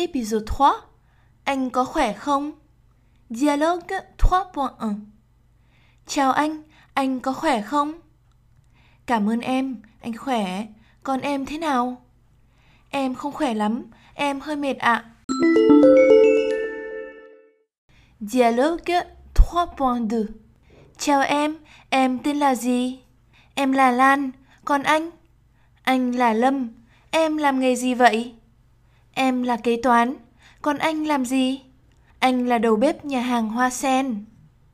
Épisode 3. Anh có khỏe không? Dialogue 3.1. Chào anh có khỏe không? Cảm ơn em, anh khỏe. Còn em thế nào? Em không khỏe lắm, em hơi mệt ạ. Dialogue 3.2. Chào em tên là gì? Em là Lan, còn anh? Anh là Lâm, em làm nghề gì vậy? Em là kế toán, còn anh làm gì? Anh là đầu bếp nhà hàng Hoa Sen.